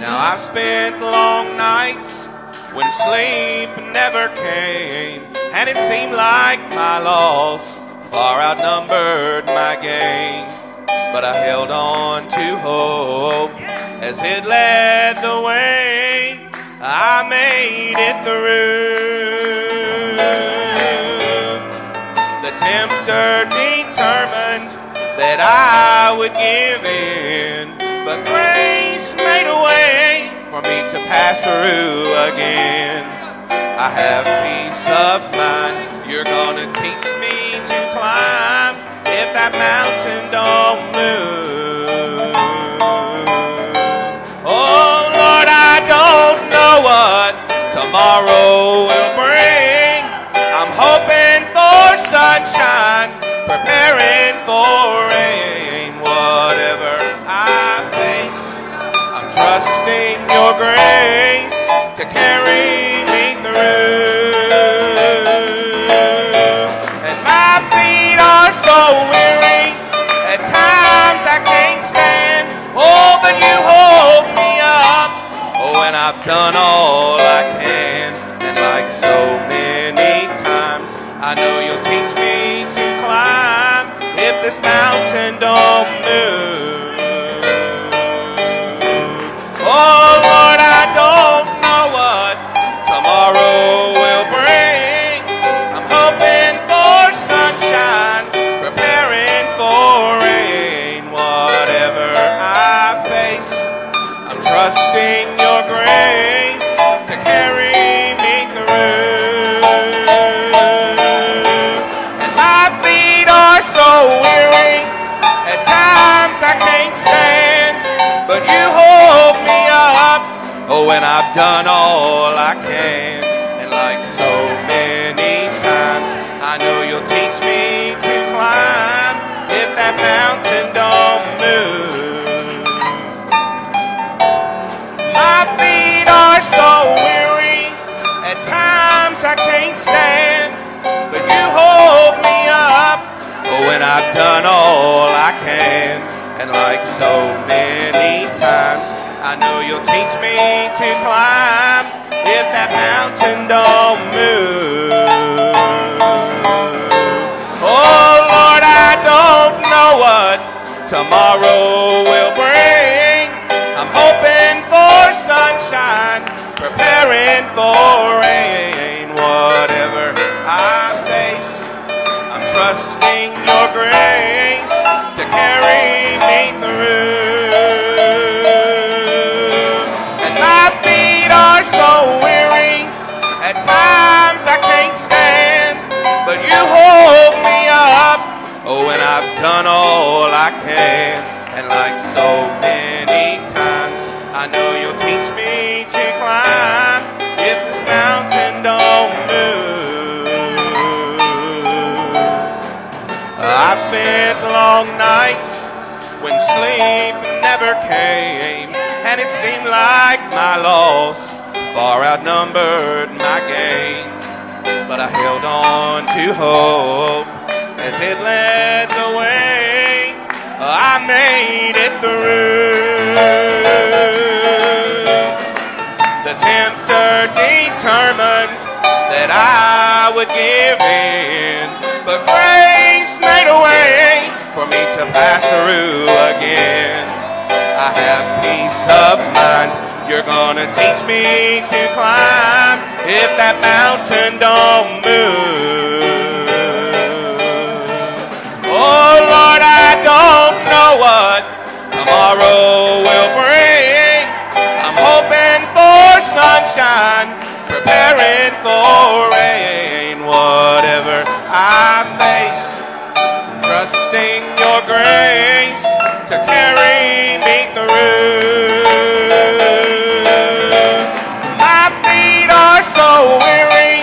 Now I've spent long nights when sleep never came, and it seemed like my loss far outnumbered my gain. But I held on to hope as it led the way. I made it through. The tempter determined that I would give in, but grace made a way for me to pass through again. I have peace of mind. You're gonna teach me to climb if that mountain don't move. Oh Lord, I don't know what tomorrow will bring. I'm hoping for sunshine, preparing for rain. Whatever I face, I'm trusting your grace to carry me through. And my feet are so weary, at times I can't stand. Oh, but you hold me up, oh, and I've done all I can. And like so many times, I know you'll teach me to climb if this mountain don't move. Oh Lord, I don't know what tomorrow will bring. I'm hoping for sunshine, preparing for rain. Whatever I face, I'm trusting your grace to carry me through. And my feet are so weary, at times I can't stand, but you hold me up, oh, and I've done all I can. And like so many times, I know you'll teach me to climb if that mountain don't move. My feet are so weary, at times I can't stand, but you hold me up, oh, and I've done all I can. And like so many times, I know you'll teach me to climb if that mountain don't move. Oh Lord, I don't know what tomorrow will bring. I'm hoping for sunshine, preparing for rain. Whatever I face, I'm trusting your grace to carry me through. And my feet are so weary, at times I can't stand, but you hold me up, oh, and I've done all I can. And like so many times, I know you'll teach me to climb if this mountain don't move. I've spent long nights when sleep never came, and it seemed like my loss far outnumbered my gain. But I held on to hope as it led the way. I made it through. The tempter determined that I would give in, but grace made a way for me to pass through again. I have peace of mind. You're gonna teach me to climb if that mountain don't move. Oh Lord, I don't know what tomorrow will bring. I'm hoping for sunshine, preparing for rain. Whatever I face, trusting your grace to carry me through. My feet are so weary,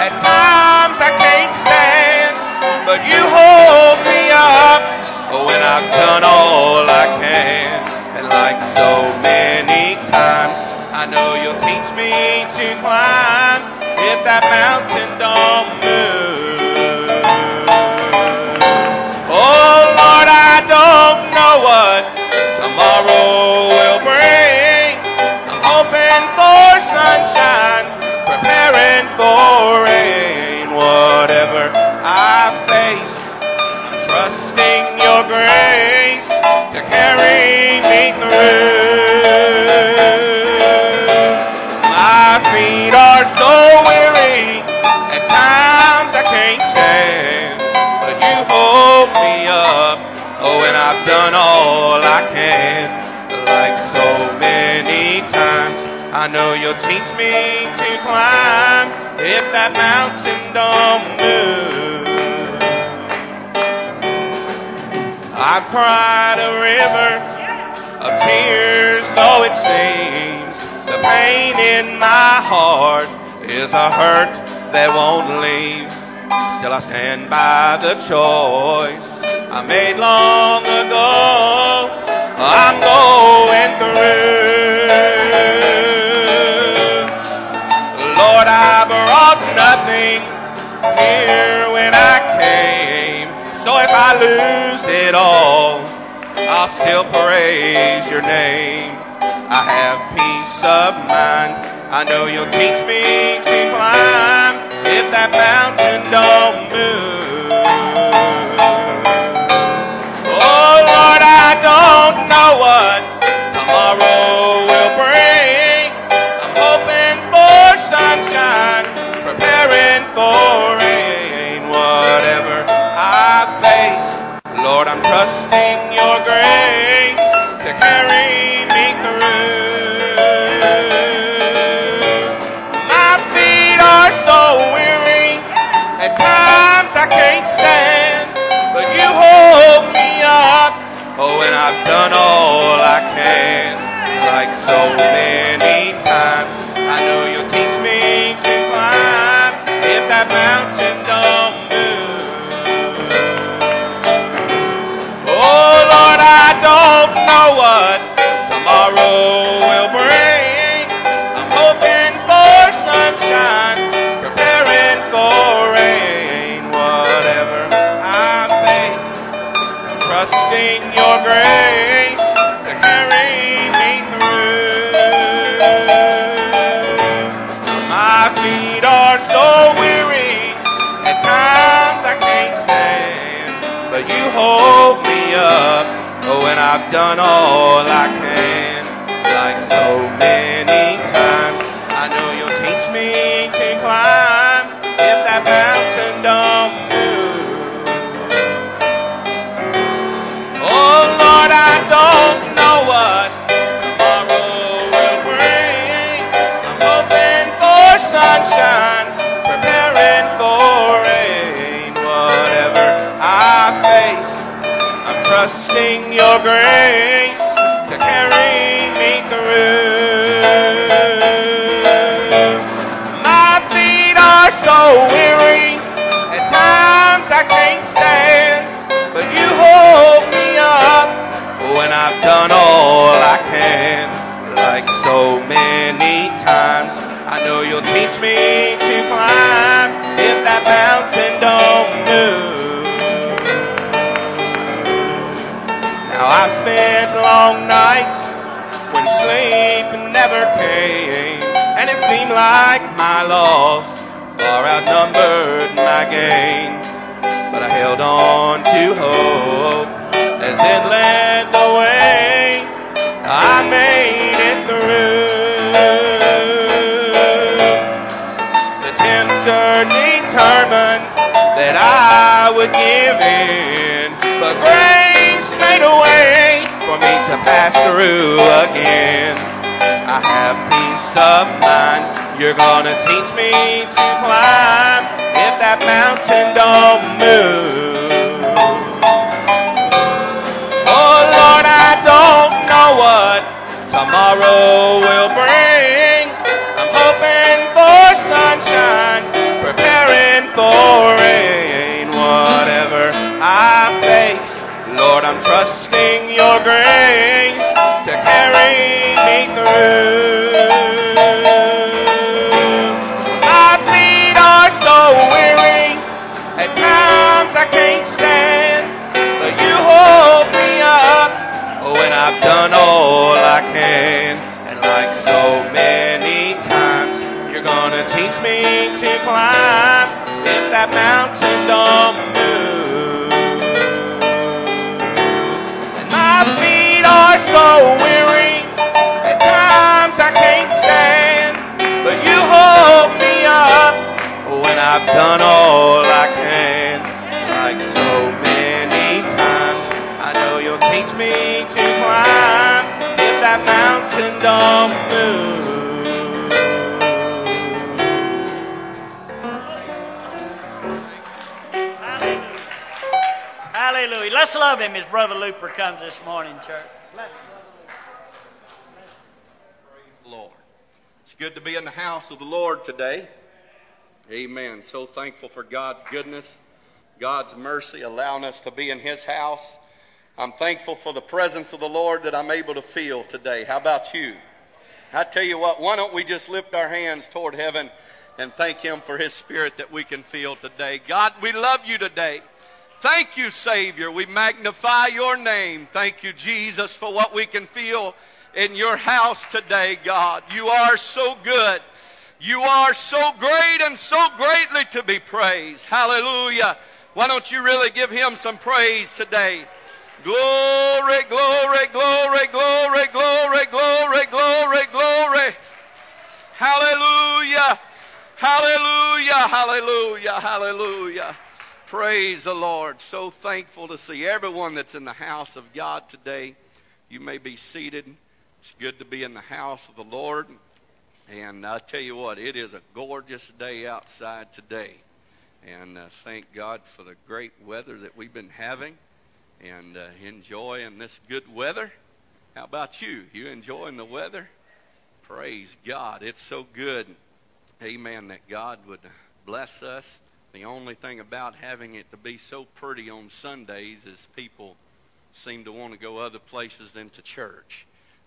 at times I can't stand, but you hold me up, oh, and I've done all I can. And like so many times, I know you'll teach me to climb if that mountain don't move. Oh Lord, I don't your grace to carry me through. My feet are so weary, at times I can't stand, but you hold me up, oh, and I've done all I can. Like so many times, I know you'll teach me to climb if that mountain don't move. I've cried a river of tears, though it seems the pain in my heart is a hurt that won't leave. Still I stand by the choice I made long ago. I'm going through. Lord, I brought nothing here when I came, so if I lose it all, I'll still praise your name. I have peace of mind, I know you'll teach me to climb if that mountain don't move. Oh Lord, I don't know what tomorrow will bring. I'm hoping sunshine, preparing for rain. Whatever I face, Lord, I'm trusting your grace to carry me through. My feet are so weary, at times I can't stand, but you hold me up, oh, and I've done all I can. Like so many times, I know you'll teach me to climb if that mountain don't move. Oh Lord, I don't know what tomorrow will bring. I'm hoping for sunshine, preparing for rain. Whatever I face, I'm trusting your grace to carry me through. My feet are so weary, at times I can't stand, but you hold me up, oh, and I've done all I can. Like so many times, I know you'll teach me to climb if that mountain don't move. Oh Lord, I don't know what tomorrow will bring. I'm hoping for sunshine, preparing for rain. Whatever I face, I'm trusting your grace to carry me through. My feet are so weary, at times I can't stand, but you hold me up, when I've done all I can. Like so many times, I know you'll teach me to climb if that mountain don't move. Now I've spent long nights when sleep never came, and it seemed like my loss far outnumbered my gain. But I held on to hope as it led the way. I made it through. Determined that I would give in, but grace made a way for me to pass through again. I have peace of mind, you're gonna teach me to climb if that mountain don't move. Oh Lord, I don't know what tomorrow will bring. I'm hoping for sunshine, preparing for rain. Whatever I face, Lord, I'm trusting your grace to carry me through. My feet are so weary, at times I can't stand, but you hold me up, oh, and I've done all I can. And like so many times, you're gonna teach me to climb if that mountain don't move. weary, at times I can't stand, but you hold me up when I've done all I can. Like so many times, I know you'll teach me to climb if that mountain don't move. Hallelujah. Let's love him as Brother Looper comes this morning, church. Let's praise the Lord. It's good to be in the house of the Lord today. Amen. So thankful for God's goodness, God's mercy, allowing us to be in his house. I'm thankful for the presence of the Lord that I'm able to feel today. How about you? I tell you what, why don't we just lift our hands toward heaven and thank him for his spirit that we can feel today. God, we love you today. Thank you, Savior. We magnify your name. Thank you, Jesus, for what we can feel in your house today, God. You are so good. You are so great and so greatly to be praised. Hallelujah. Why don't you really give him some praise today? Glory, glory, glory, glory, glory, glory, glory, glory. Hallelujah. Hallelujah, hallelujah, hallelujah. Praise the Lord. So thankful to see everyone that's in the house of God today. You may be seated. It's good to be in the house of the Lord. And I tell you what, it is a gorgeous day outside today. And thank God for the great weather that we've been having and enjoying this good weather. How about you? You enjoying the weather? Praise God. It's so good. Amen, that God would bless us. The only thing about having it to be so pretty on Sundays is people seem to want to go other places than to church.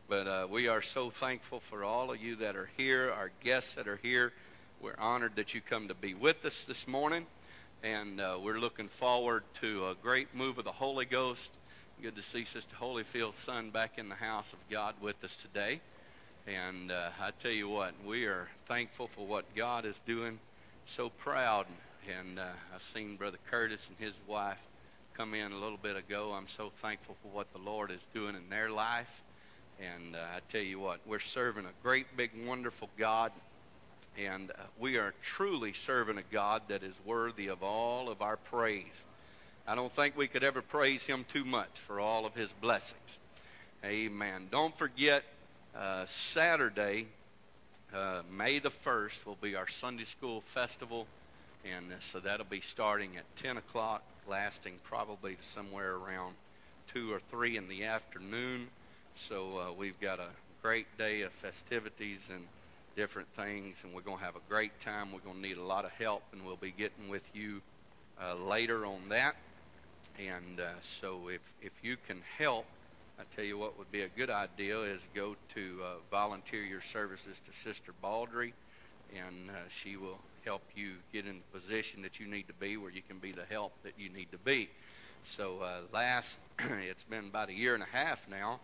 But we are so thankful for all of you that are here, our guests that are here. We're honored that you come to be with us this morning. And we're looking forward to a great move of the Holy Ghost. Good to see Sister Holyfield's son back in the house of God with us today. And I tell you what, we are thankful for what God is doing. So proud. And I've seen Brother Curtis and his wife come in a little bit ago. I'm so thankful for what the Lord is doing in their life. And I tell you what, we're serving a great, big, wonderful God. And we are truly serving a God that is worthy of all of our praise. I don't think we could ever praise him too much for all of his blessings. Amen. Don't forget, Saturday, May the 1st, will be our Sunday School Festival. And so that'll be starting at 10 o'clock, lasting probably to somewhere around 2 or 3 in the afternoon. So we've got a great day of festivities and different things, and we're going to have a great time. We're going to need a lot of help, and we'll be getting with you later on that. And so if you can help, I tell you what would be a good idea is go to volunteer your services to Sister Baldry, and she will help you get in the position that you need to be where you can be the help that you need to be. So it's been about a year and a half now.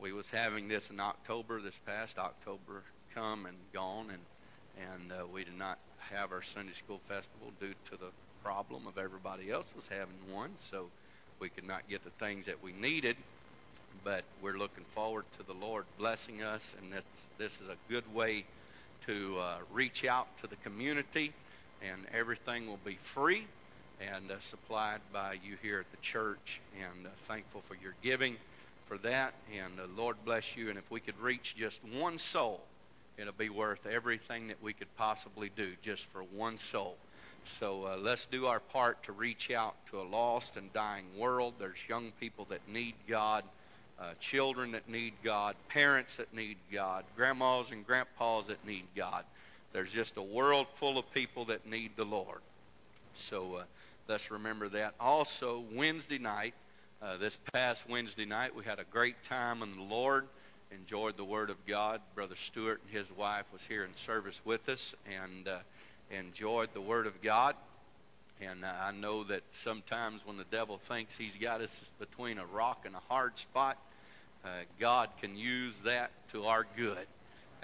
We was having this in October, this past October, come and gone, and we did not have our Sunday School Festival due to the problem of everybody else was having one, so we could not get the things that we needed. But we're looking forward to the Lord blessing us, and this is a good way to reach out to the community, and everything will be free and supplied by you here at the church, and thankful for your giving for that, and the Lord bless you. And if we could reach just one soul, it'll be worth everything that we could possibly do just for one soul. So let's do our part to reach out to a lost and dying world. There's young people that need God, children that need God, parents that need God, grandmas and grandpas that need God. There's just a world full of people that need the Lord. So let's remember that. Also, Wednesday night, this past Wednesday night, we had a great time in the Lord, enjoyed the Word of God. Brother Stewart and his wife was here in service with us and enjoyed the Word of God. And I know that sometimes when the devil thinks he's got us between a rock and a hard spot, God can use that to our good.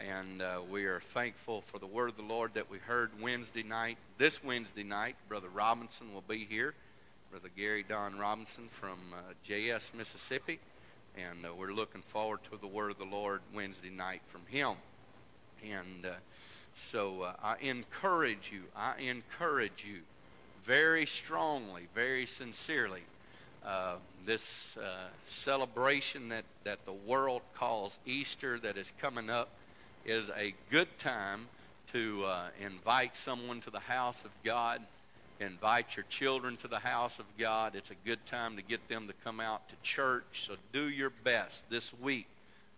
And we are thankful for the word of the Lord that we heard Wednesday night. This Wednesday night, Brother Robinson will be here, Brother Gary Don Robinson from JS, Mississippi. And we're looking forward to the Word of the Lord Wednesday night from him. And so I encourage you very strongly, very sincerely, this celebration that the world calls Easter that is coming up is a good time to invite someone to the house of God. Invite your children to the house of God. It's a good time to get them to come out to church. So do your best this week.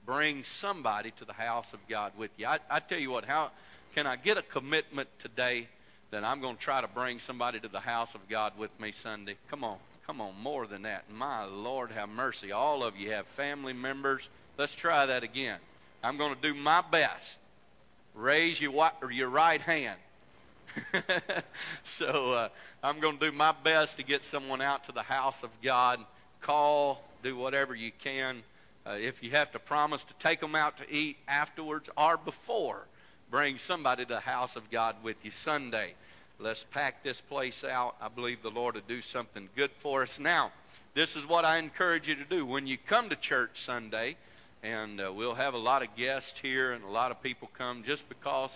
Bring somebody to the house of God with you. I tell you what, how can I get a commitment today that I'm going to try to bring somebody to the house of God with me Sunday? Come on, more than that. My Lord, have mercy. All of you have family members. Let's try that again. I'm going to do my best. Raise your right hand. So I'm going to do my best to get someone out to the house of God. Call, do whatever you can. If you have to promise to take them out to eat afterwards or before, bring somebody to the house of God with you Sunday. Let's pack this place out. I believe the Lord will do something good for us. Now, this is what I encourage you to do. When you come to church Sunday, and we'll have a lot of guests here and a lot of people come just because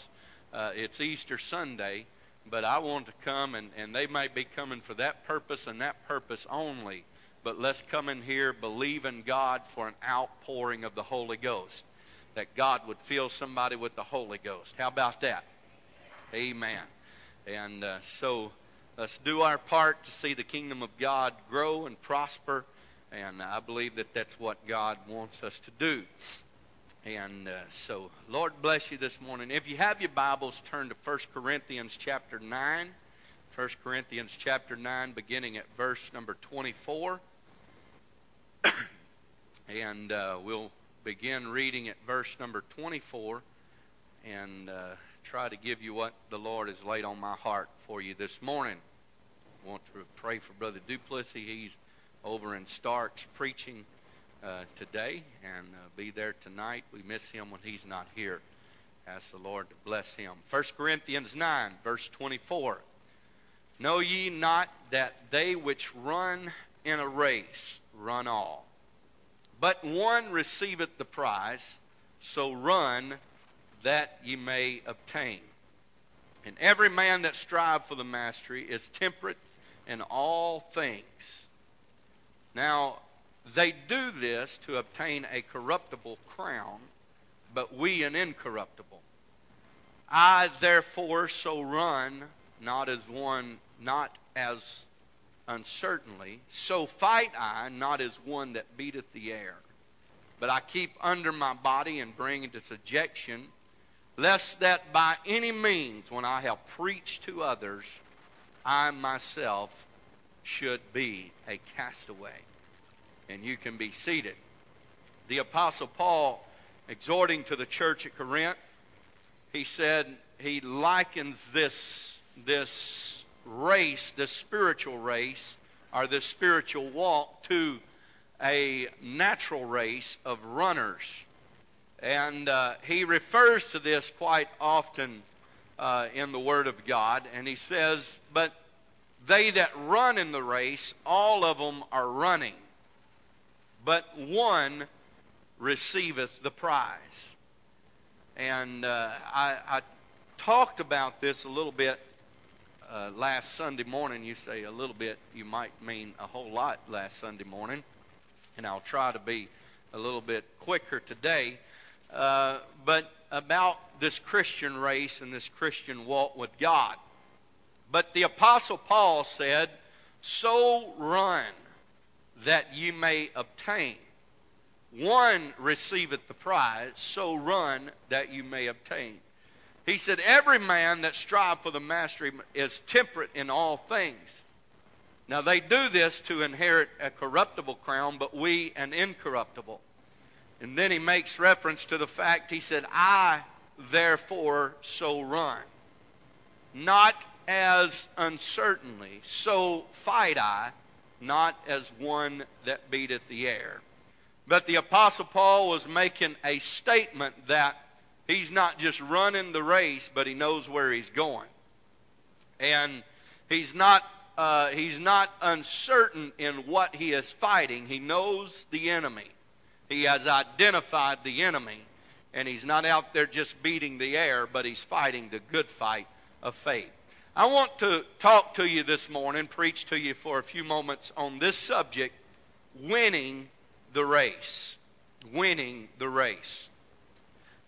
it's Easter Sunday, but I want to come, and they might be coming for that purpose and that purpose only. But let's come in here, believe in God for an outpouring of the Holy Ghost, that God would fill somebody with the Holy Ghost. How about that? Amen. And so let's do our part to see the kingdom of God grow and prosper, and I believe that that's what God wants us to do. And so, Lord bless you this morning. If you have your Bibles, turn to 1 Corinthians chapter 9. 1 Corinthians chapter 9, beginning at verse number 24. And we'll begin reading at verse number 24 and try to give you what the Lord has laid on my heart for you this morning. I want to pray for Brother Duplessis. He's over in Starks preaching today and be there tonight. We miss him when he's not here. Ask the Lord to bless him. 1 Corinthians 9, verse 24. Know ye not that they which run in a race run all, but one receiveth the prize, so run that ye may obtain. And every man that strive for the mastery is temperate in all things. Now, they do this to obtain a corruptible crown, but we an incorruptible. I therefore so run, not as uncertainly, so fight I, not as one that beateth the air. But I keep under my body and bring into subjection, lest that by any means, when I have preached to others, I myself should be a castaway. And you can be seated. The Apostle Paul, exhorting to the church at Corinth, he said he likens this race, this spiritual race, or this spiritual walk to a natural race of runners. And he refers to this quite often in the Word of God. And he says, but they that run in the race, all of them are running, but one receiveth the prize. And I talked about this a little bit last Sunday morning. You say a little bit, you might mean a whole lot last Sunday morning. And I'll try to be a little bit quicker today. But about this Christian race and this Christian walk with God. But the Apostle Paul said, so run that ye may obtain. One receiveth the prize, so run that you may obtain. He said, every man that strive for the mastery is temperate in all things. Now they do this to inherit a corruptible crown, but we an incorruptible. And then he makes reference to the fact, he said, I therefore so run, not as uncertainly, so fight I, not as one that beateth the air. But the Apostle Paul was making a statement that he's not just running the race, but he knows where he's going. And he's not uncertain in what he is fighting. He knows the enemy. He has identified the enemy, and he's not out there just beating the air, but he's fighting the good fight of faith. I want to talk to you this morning, preach to you for a few moments on this subject, winning the race. Winning the race.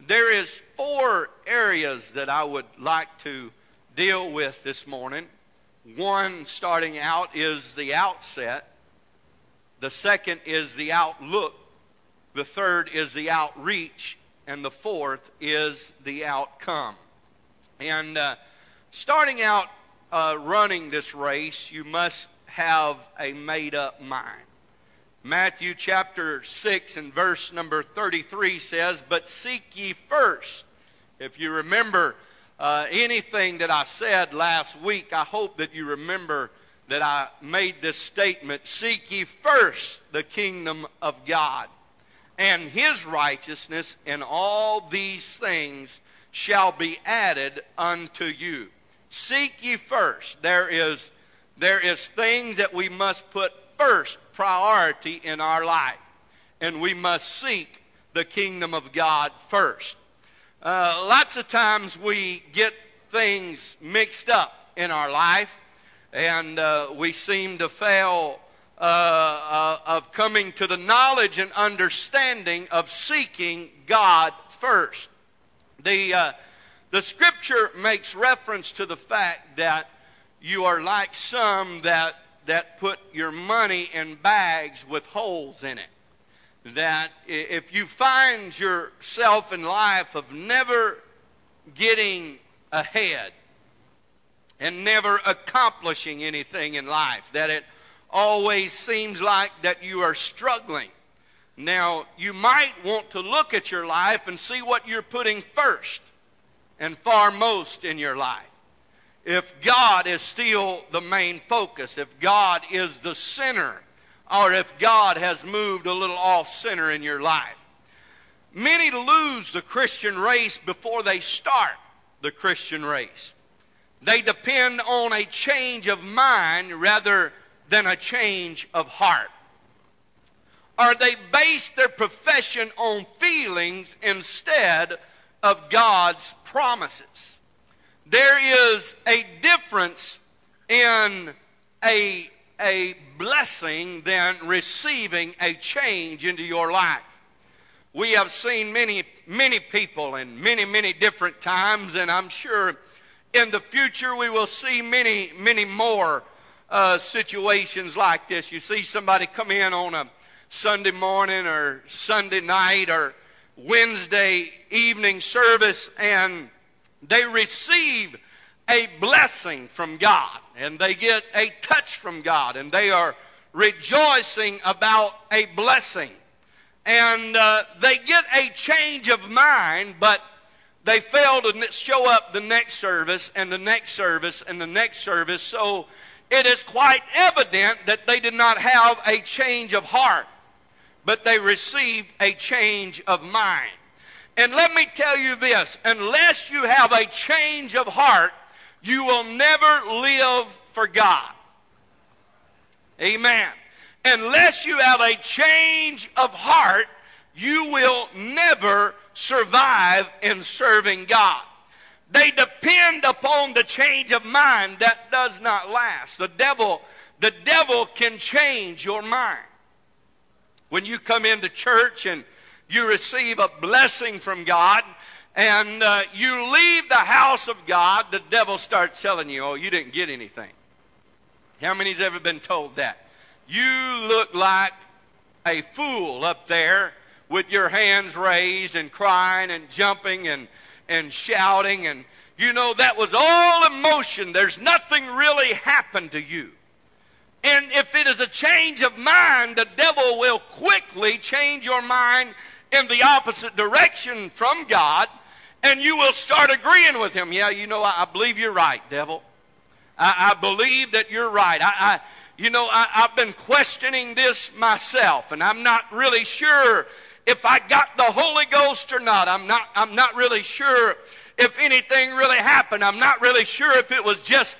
There is 4 areas that I would like to deal with this morning. One, starting out, is the outset. The second is the outlook. The third is the outreach. And the fourth is the outcome. And starting out running this race, you must have a made-up mind. Matthew chapter 6 and verse number 33 says, "But seek ye first." If you remember anything that I said last week, I hope that you remember that I made this statement, "Seek ye first the kingdom of God and his righteousness, and all these things shall be added unto you." Seek ye first. There is things that we must put first priority in our life, and we must seek the kingdom of God first. Lots of times we get things mixed up in our life, and we seem to fail of coming to the knowledge and understanding of seeking God first. The scripture makes reference to the fact that you are like some that put your money in bags with holes in it. That if you find yourself in life of never getting ahead and never accomplishing anything in life, that it always seems like that you are struggling. Now, you might want to look at your life and see what you're putting first and foremost in your life. If God is still the main focus, if God is the center, or if God has moved a little off center in your life. Many lose the Christian race before they start the Christian race. They depend on a change of mind rather than a change of heart. Or they base their profession on feelings instead of God's promises. There is a difference in a blessing than receiving a change into your life. We have seen many, many people in many, many different times, and I'm sure in the future we will see many, many more situations like this. You see somebody come in on a Sunday morning or Sunday night or Wednesday evening service, and they receive a blessing from God, and they get a touch from God, and they are rejoicing about a blessing, and they get a change of mind, but they fail to show up the next service and the next service and the next service. So it is quite evident that they did not have a change of heart, but they received a change of mind. And let me tell you this, unless you have a change of heart, you will never live for God. Amen. Unless you have a change of heart, you will never survive in serving God. They depend upon the change of mind that does not last. The devil can change your mind. When you come into church and you receive a blessing from God, and you leave the house of God, the devil starts telling you, "Oh, you didn't get anything." How many's ever been told that? "You look like a fool up there with your hands raised and crying and jumping and shouting. And, you know, that was all emotion. There's nothing really happened to you." And if it is a change of mind, the devil will quickly change your mind in the opposite direction from God, and you will start agreeing with him. "Yeah, you know, I believe you're right, devil. I believe that you're right. I've been questioning this myself, and I'm not really sure if I got the Holy Ghost or not. I'm not really sure if anything really happened. I'm not really sure if it was just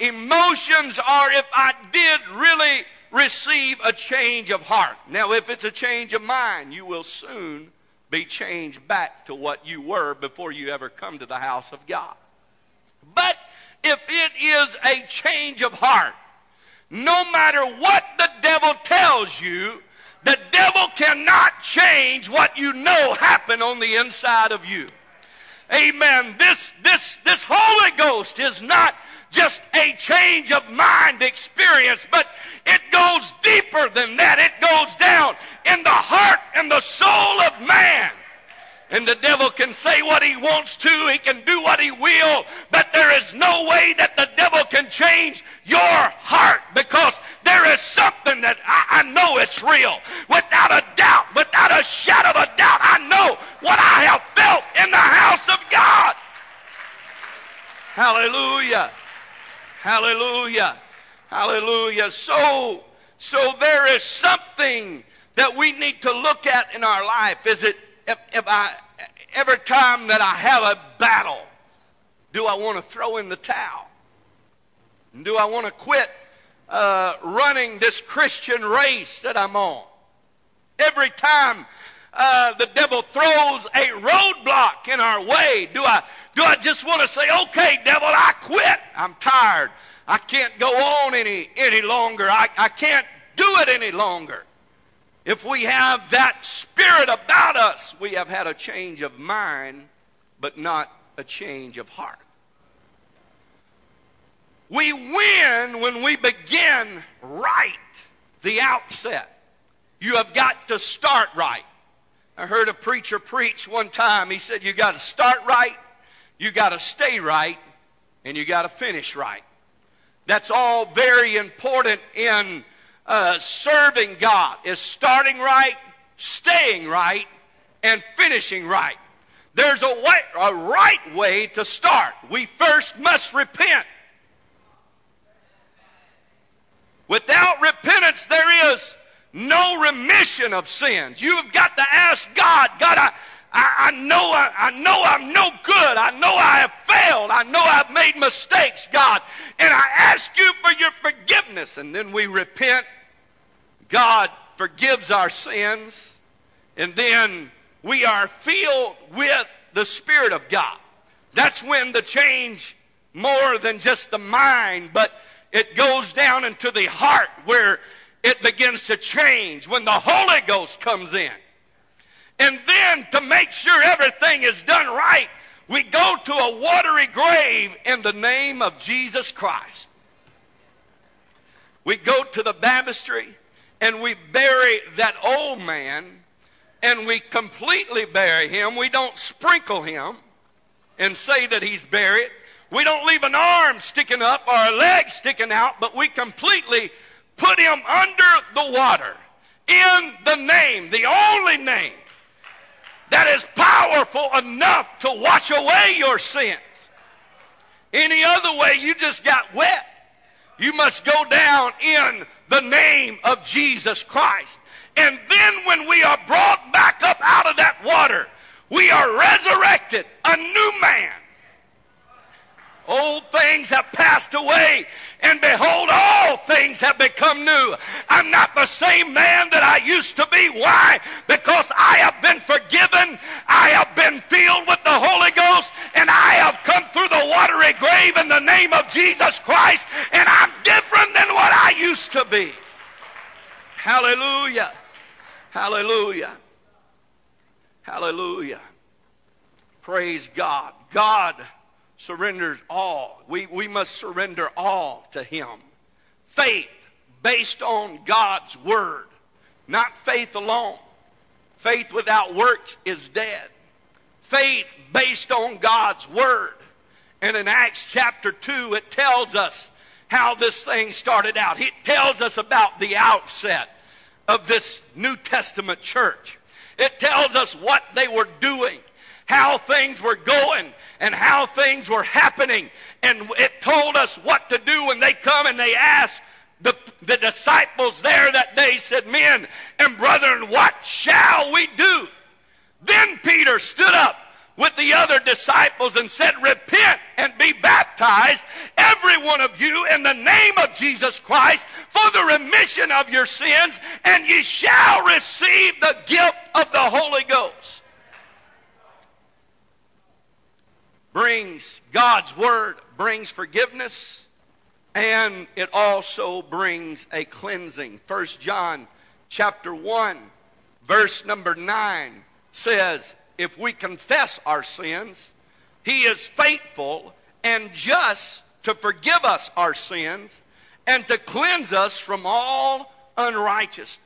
emotions or if I did really receive a change of heart. Now, if it's a change of mind, you will soon be changed back to what you were before you ever come to the house of God. But if it is a change of heart, no matter what the devil tells you, the devil cannot change what you know happened on the inside of you. Amen. This Holy Ghost is not just a change of mind experience, but it goes deeper than that. It goes down in the heart and the soul of man. And the devil can say what he wants to, he can do what he will, but there is no way that the devil can change your heart, because there is something that I know it's real. Without a doubt, without a shadow of a doubt, I know what I have felt in the house of God. Hallelujah. Hallelujah. Hallelujah. So there is something that we need to look at in our life. Is it every time that I have a battle, do I want to throw in the towel? And do I want to quit running this Christian race that I'm on? Every time the devil throws a roadblock in our way, do I just want to say, okay, devil, I quit. I'm tired. I can't go on any longer. I can't do it any longer. If we have that spirit about us, we have had a change of mind, but not a change of heart. We win when we begin right, the outset. You have got to start right. I heard a preacher preach one time. He said, you got to start right, you got to stay right, and you got to finish right. That's all very important in serving God, is starting right, staying right, and finishing right. There's a right way to start. We first must repent. Without repentance, there is no remission of sins. You've got to ask God, God, I know I'm no good. I know I have failed. I know I've made mistakes, God. And I ask you for your forgiveness. And then we repent. God forgives our sins, and then we are filled with the Spirit of God. That's when the change, more than just the mind, but it goes down into the heart where it begins to change when the Holy Ghost comes in. And then to make sure everything is done right, we go to a watery grave in the name of Jesus Christ. We go to the baptistry, and we bury that old man, and we completely bury him. We don't sprinkle him and say that he's buried. We don't leave an arm sticking up or a leg sticking out, but we completely put him under the water in the name, the only name that is powerful enough to wash away your sins. Any other way, you just got wet. You must go down in the name of Jesus Christ. And then when we are brought back up out of that water, we are resurrected, a new man. Old things have passed away, and behold, all things have become new. I'm not the same man that I used to be. Why? Because I have been forgiven, I have been filled with the Holy Ghost, and I have come through the watery grave in the name of Jesus Christ, and I'm different than what I used to be. Hallelujah. Hallelujah. Hallelujah. Praise God. God surrenders all. We must surrender all to Him. Faith based on God's Word, not faith alone. Faith without works is dead. Faith based on God's Word. And in Acts chapter 2, it tells us how this thing started out. It tells us about the outset of this New Testament church. It tells us what they were doing, how things were going, and how things were happening. And it told us what to do when they come and they ask the disciples there that day, said, men and brethren, what shall we do? Then Peter stood up with the other disciples and said, repent and be baptized, every one of you, in the name of Jesus Christ, for the remission of your sins, and ye shall receive the gift of the Holy Ghost. Brings God's word, brings forgiveness, and it also brings a cleansing. 1 John chapter 1, verse number 9 says, if we confess our sins, he is faithful and just to forgive us our sins and to cleanse us from all unrighteousness.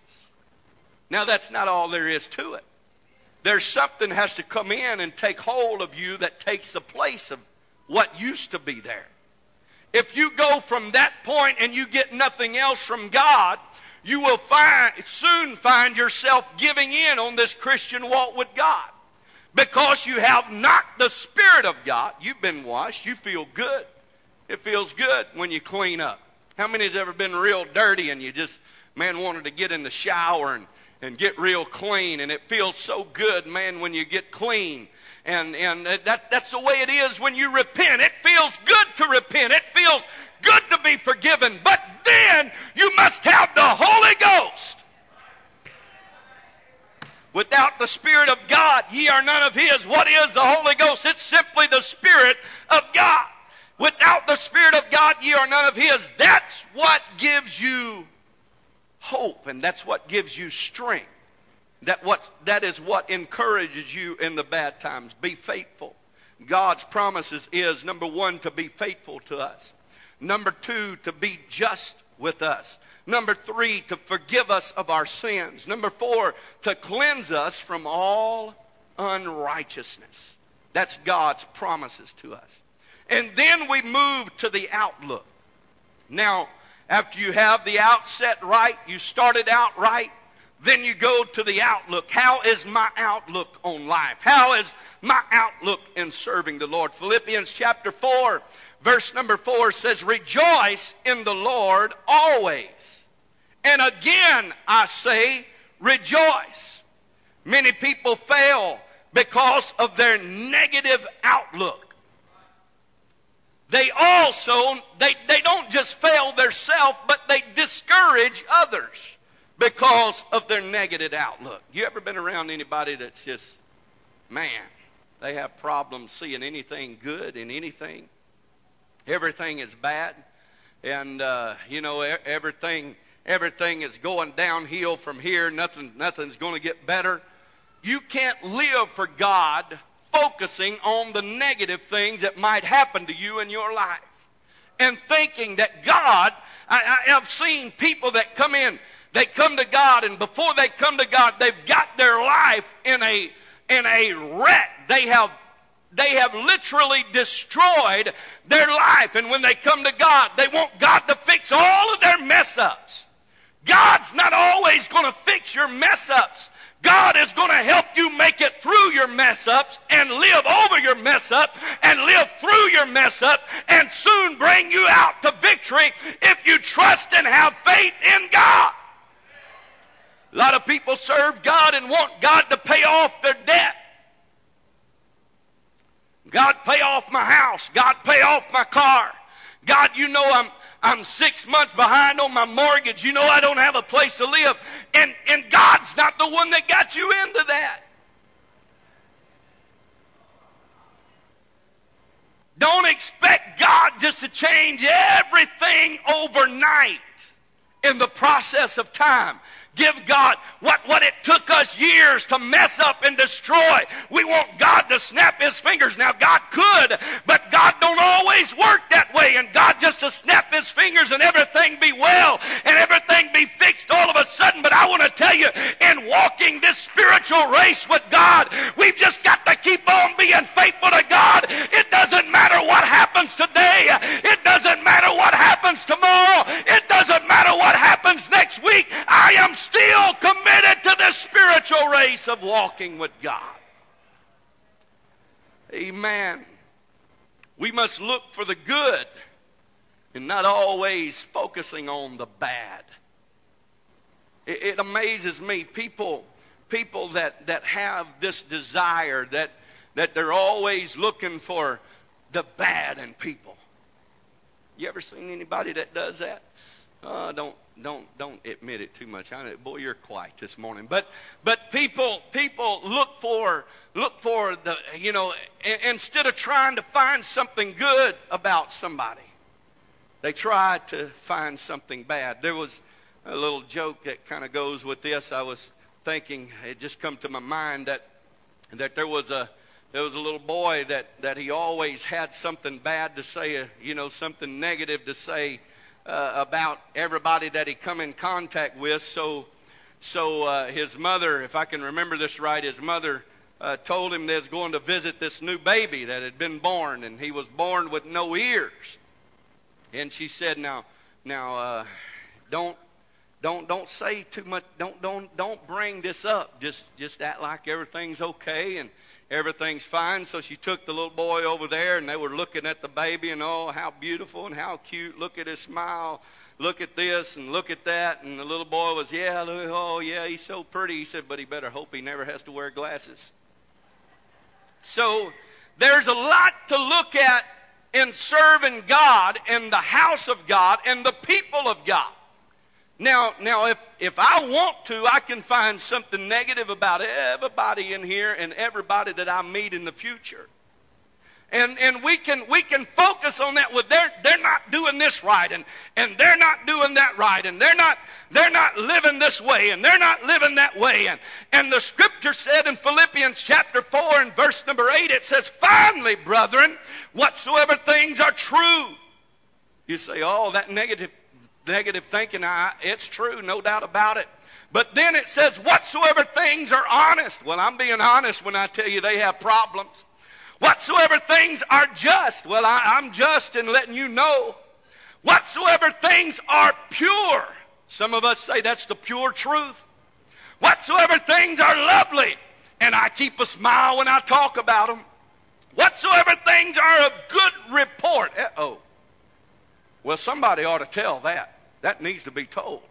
Now, that's not all there is to it. There's something has to come in and take hold of you that takes the place of what used to be there. If you go from that point and you get nothing else from God, you will soon find yourself giving in on this Christian walk with God. Because you have not the Spirit of God, you've been washed, you feel good. It feels good when you clean up. How many has ever been real dirty and you just, man, wanted to get in the shower and get real clean, and it feels so good, man, when you get clean. And that's the way it is when you repent. It feels good to repent. It feels good to be forgiven. But then you must have the Holy Ghost. Without the Spirit of God, ye are none of his. What is the Holy Ghost? It's simply the Spirit of God. Without the Spirit of God, ye are none of his. That's what gives you hope, and that's what gives you strength. That is what encourages you in the bad times. Be faithful. God's promises is, number one, to be faithful to us. Number two, to be just with us. Number three, to forgive us of our sins. Number four, to cleanse us from all unrighteousness. That's God's promises to us. And then we move to the outlook. Now, after you have the outset right, you started out right, then you go to the outlook. How is my outlook on life? How is my outlook in serving the Lord? Philippians chapter 4, verse number 4 says, rejoice in the Lord always. And again I say, rejoice. Many people fail because of their negative outlook. They also, they don't just fail themselves, but they discourage others because of their negative outlook. You ever been around anybody that's just, man, they have problems seeing anything good in anything? Everything is bad, and everything is going downhill from here. Nothing's going to get better. You can't live for God focusing on the negative things that might happen to you in your life, and thinking that God. I've seen people that come in. They come to God, and before they come to God, they've got their life in a wreck. They have literally destroyed their life. And when they come to God, they want God to fix all of their mess-ups. God's not always going to fix your mess-ups. God is going to help you make it through your mess-ups and live over your mess-up and live through your mess-up and soon bring you out to victory if you trust and have faith in God. A lot of people serve God and want God to pay off their debt. God, pay off my house. God, pay off my car. God, you know I'm 6 months behind on my mortgage. You know I don't have a place to live. And God's not the one that got you into that. Don't expect God just to change everything overnight in the process of time. Give God what it took us years to mess up and destroy. We want God to snap his fingers. Now, God could, but God don't always work that way. And God just to snap his fingers and everything be well and everything be fixed all of a sudden. But I want to tell you, in walking this spiritual race with God, we've just got to keep on being faithful to God. It doesn't matter what happens today. It doesn't matter what happens tomorrow. It doesn't matter what happens next week. I am still committed to the spiritual race of walking with God. Amen. We must look for the good and not always focusing on the bad. It amazes me, people that have this desire that that they're always looking for the bad in people. You ever seen anybody that does that? Don't admit it too much. Boy, you're quiet this morning. But people look for the, you know, instead of trying to find something good about somebody, they try to find something bad. There was a little joke that kind of goes with this. I was thinking, it just come to my mind that there was a little boy that he always had something bad to say, something negative to say about everybody that he come in contact with. So his mother, if I can remember this right, his mother told him they was going to visit this new baby that had been born, and he was born with no ears. And she said, now, don't say too much. Don't bring this up. Just act like everything's okay and everything's fine. So she took the little boy over there, and they were looking at the baby, and oh, how beautiful and how cute. Look at his smile. Look at this and look at that. And the little boy was, he's so pretty. He said, but he better hope he never has to wear glasses. So there's a lot to look at in serving God, in the house of God, and the people of God. Now, if I want to, I can find something negative about everybody in here and everybody that I meet in the future. And we can focus on that. With they're not doing this right, and they're not doing that right, and they're not living this way, and they're not living that way. And the scripture said in Philippians chapter 4 and verse number 8, it says, "Finally, brethren, whatsoever things are true." You say, "Oh, that negative thinking, it's true, no doubt about it." But then it says, "Whatsoever things are honest." Well, I'm being honest when I tell you they have problems. "Whatsoever things are just." Well, I'm just in letting you know. "Whatsoever things are pure." Some of us say that's the pure truth. "Whatsoever things are lovely." And I keep a smile when I talk about them. "Whatsoever things are of good report." Uh-oh. Well, somebody ought to tell that. That needs to be told.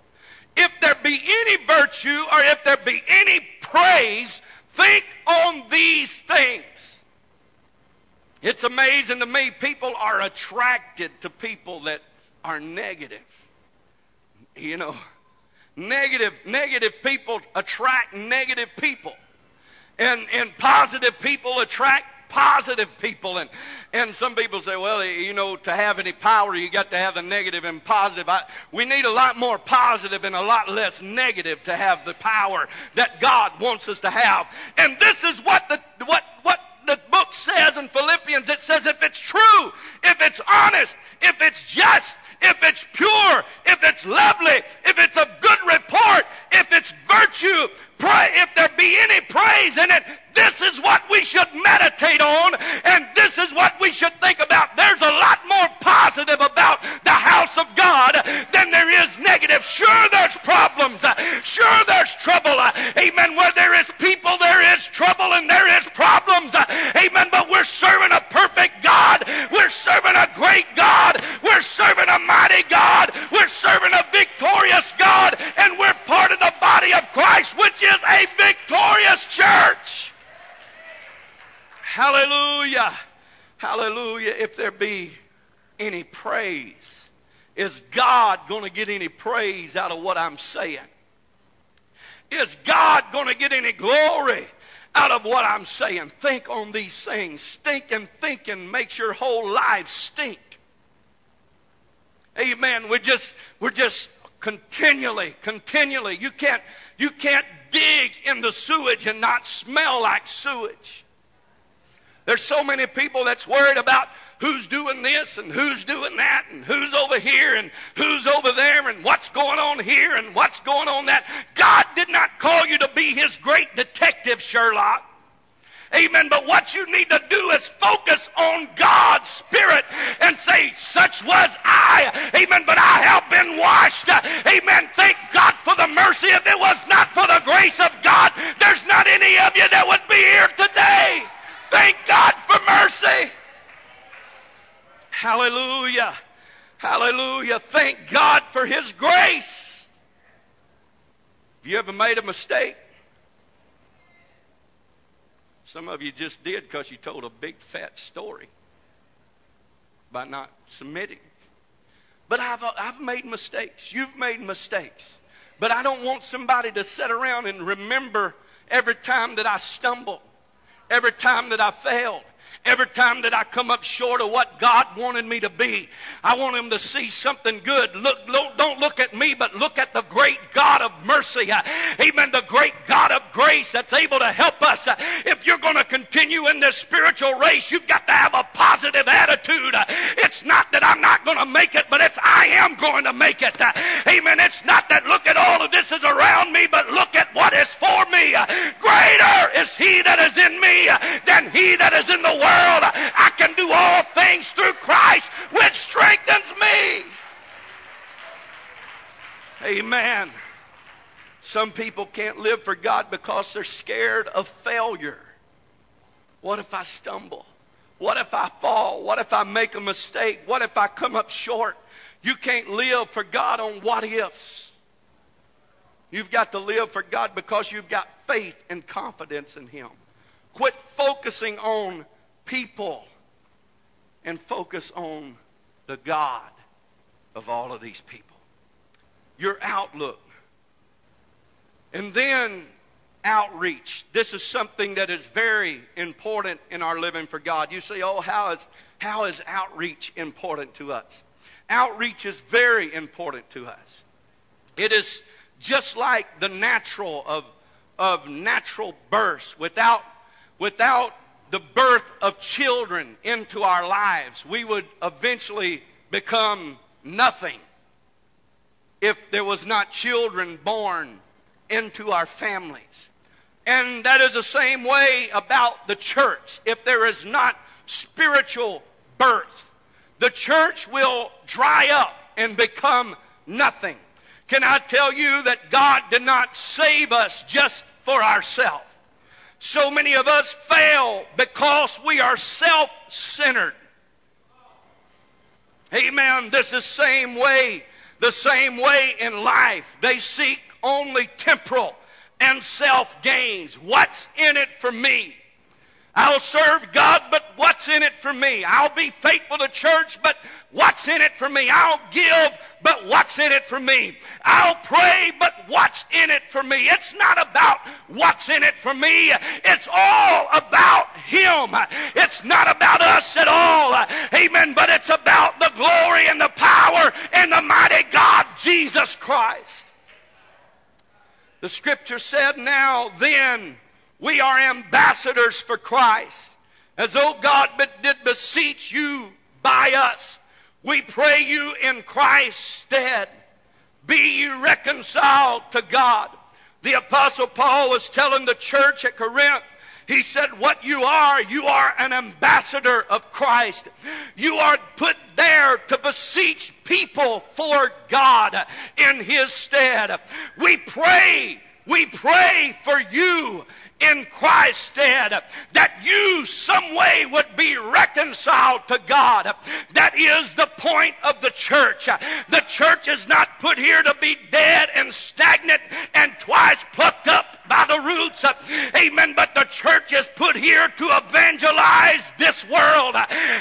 "If there be any virtue," or "if there be any praise, think on these things." It's amazing to me, people are attracted to people that are negative. Negative people attract negative people. And positive people attract positive people. And some people say, well, to have any power, you got to have the negative and positive. We need a lot more positive and a lot less negative to have the power that God wants us to have. And this is what the book says in Philippians. It says if it's true, if it's honest, if it's just, if it's pure, if it's lovely, if it's of good report, if it's virtue, pray, if there be any praise in it, this is what we should meditate on, and this is what we should think about. There's a lot more positive about the house of God than there is negative. Sure, there's problems. Sure, there's trouble. Amen. Where there is people, there is trouble and there is problems. Amen. But we're serving a perfect God. We're serving a great God. We're serving a mighty God. We're serving a victorious God. And we're part of the body of Christ, which is a victorious church. Hallelujah. Hallelujah. If there be any praise. Is God going to get any praise out of what I'm saying? Is God going to get any glory out of what I'm saying? Think on these things. Thinking makes your whole life stink. Amen. We're just continually. You can't dig in the sewage and not smell like sewage. There's so many people that's worried about who's doing this and who's doing that and who's over here and who's over there and what's going on here and what's going on that. God did not call you to be his great detective, Sherlock. Amen. But what you need to do is focus on God's Spirit and say, such was I. Amen. But I have been washed. Amen. Thank God for the mercy. If it was not for the grace of God, there's not any of you that would be here today. Thank God for mercy. Hallelujah. Hallelujah. Thank God for his grace. Have you ever made a mistake? Some of you just did because you told a big fat story by not submitting. But I've made mistakes. You've made mistakes. But I don't want somebody to sit around and remember every time that I stumbled, every time that I failed, every time that I come up short of what God wanted me to be. I want him to see something good. Look, don't look at me, but look at the great God of mercy. Amen, the great God of grace that's able to help us. If you're going to continue in this spiritual race, you've got to have a positive attitude. It's not that I'm not going to make it, but it's I am going to make it. Amen, it's not that look at all of this is around me, but look at what is for me. Greater is he that is in me than he that is in the world. I can do all things through Christ, which strengthens me. Amen. Some people can't live for God because they're scared of failure. What if I stumble? What if I fall? What if I make a mistake? What if I come up short? You can't live for God on what ifs. You've got to live for God because you've got faith and confidence in him. Quit focusing on people and focus on the God of all of these people. Your outlook. And then outreach. This is something that is very important in our living for God. You say, oh, how is outreach important to us? Outreach is very important to us. It is just like the natural of natural birth. Without the birth of children into our lives, we would eventually become nothing if there was not children born into our families. And that is the same way about the church. If there is not spiritual birth, the church will dry up and become nothing. Can I tell you that God did not save us just for ourselves? So many of us fail because we are self-centered. Amen. This is the same way in life. They seek only temporal and self-gains. What's in it for me? I'll serve God, but what's in it for me? I'll be faithful to church, but what's in it for me? I'll give, but what's in it for me? I'll pray, but what's in it for me? It's not about what's in it for me. It's all about him. It's not about us at all. Amen. But it's about the glory and the power and the mighty God, Jesus Christ. The scripture said, now then, we are ambassadors for Christ, as though God did beseech you by us. We pray you in Christ's stead, be you reconciled to God. The Apostle Paul was telling the church at Corinth, he said, what you are an ambassador of Christ. You are put there to beseech people for God in his stead. We pray for you in Christ's stead, that you some way would be reconciled to God. That is the point of the church. The church is not put here to be dead and stagnant and twice plucked up by the roots. Amen. But the church is put here to evangelize this world.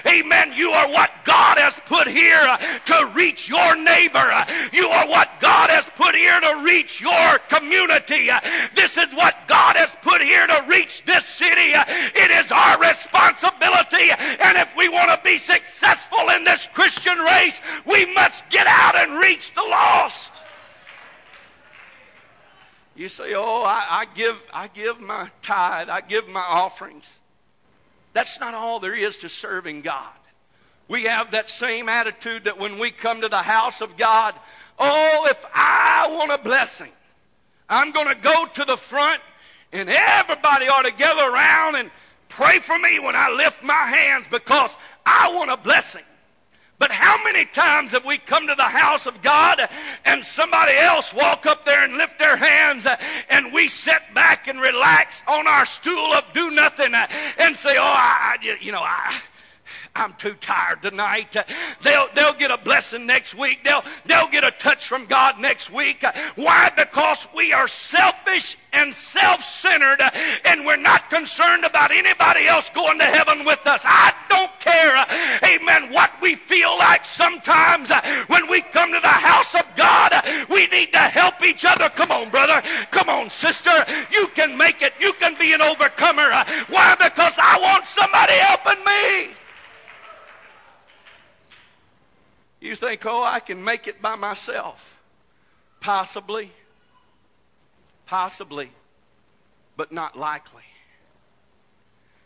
Amen. You are what God has put here to reach your neighbor. You are what God has put here to reach your community. This is what God has put here to reach this city. It is our responsibility, and if we want to be successful in this Christian race, we must get out and reach the lost. You say, oh, I give my tithe, I give my offerings. That's not all there is to serving God. We have that same attitude that when we come to the house of God, oh, if I want a blessing, I'm going to go to the front, and everybody ought to gather around and pray for me when I lift my hands because I want a blessing. But how many times have we come to the house of God and somebody else walk up there and lift their hands and we sit back and relax on our stool of do nothing and say, oh, I'm too tired tonight. They'll get a blessing next week. They'll get a touch from God next week. Why? Because we are selfish and self-centered, and we're not concerned about anybody else going to heaven with us. I don't care, amen, what we feel like sometimes when we come to the house of God. We need to help each other. Come on, brother. Come on, sister. You can make it. You can be an overcomer. Why? Because I want somebody helping me. You think, oh, I can make it by myself. Possibly. Possibly. But not likely.